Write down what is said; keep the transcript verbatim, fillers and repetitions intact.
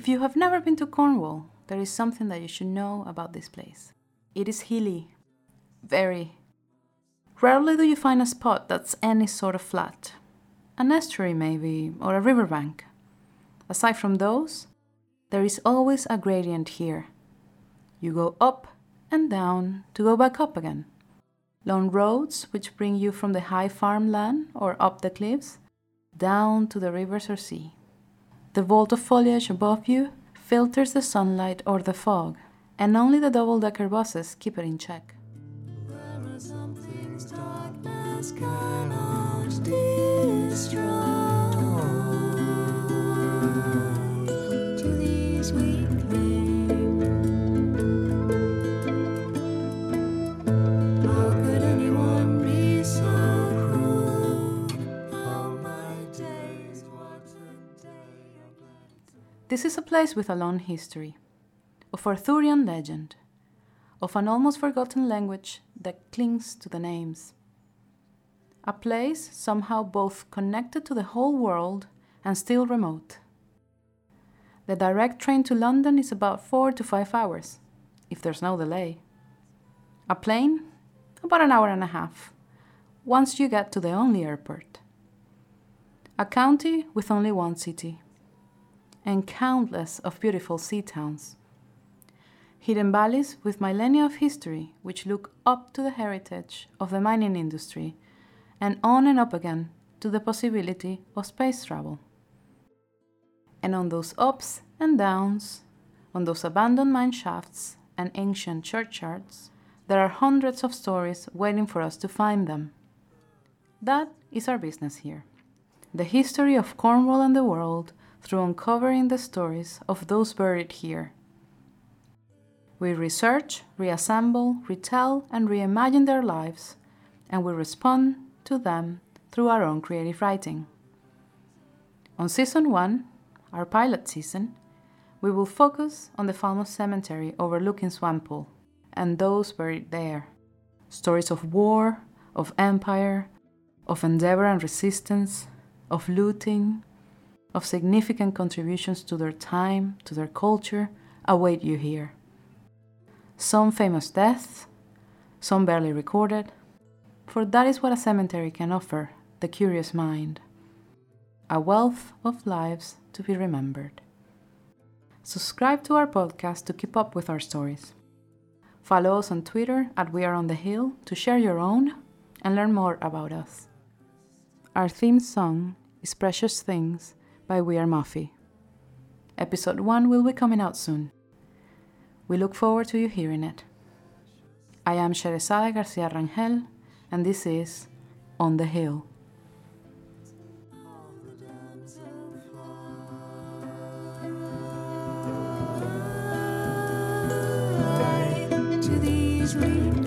If you have never been to Cornwall, there is something that you should know about this place. It is hilly. Very. Rarely do you find a spot that's any sort of flat. An estuary maybe, or a riverbank. Aside from those, there is always a gradient here. You go up and down to go back up again. Long roads which bring you from the high farmland or up the cliffs, down to the rivers or sea. The vault of foliage above you filters the sunlight or the fog, and only the double-decker buses keep it in check. There are some things darkness cannot destroy. To these we cling. This is a place with a long history, of Arthurian legend, of an almost forgotten language that clings to the names. A place somehow both connected to the whole world and still remote. The direct train to London is about four to five hours, if there's no delay. A plane, about an hour and a half, once you get to the only airport. A county with only one city. And countless of beautiful sea towns. Hidden valleys with millennia of history which look up to the heritage of the mining industry and on and up again to the possibility of space travel. And on those ups and downs, on those abandoned mine shafts and ancient churchyards, there are hundreds of stories waiting for us to find them. That is our business here. The history of Cornwall and the world through uncovering the stories of those buried here. We research, reassemble, retell, and reimagine their lives, and we respond to them through our own creative writing. On Season one, our pilot season, we will focus on the Falmouth Cemetery overlooking Swampool and those buried there. Stories of war, of empire, of endeavor and resistance, of looting, of significant contributions to their time, to their culture, await you here. Some famous deaths, some barely recorded, for that is what a cemetery can offer the curious mind, a wealth of lives to be remembered. Subscribe to our podcast to keep up with our stories. Follow us on Twitter at We Are On The Hill to share your own and learn more about us. Our theme song is Precious Things by We Are Muffy. Episode one will be coming out soon. We look forward to you hearing it. I am Sherezada Garcia Rangel, and this is On the Hill. To these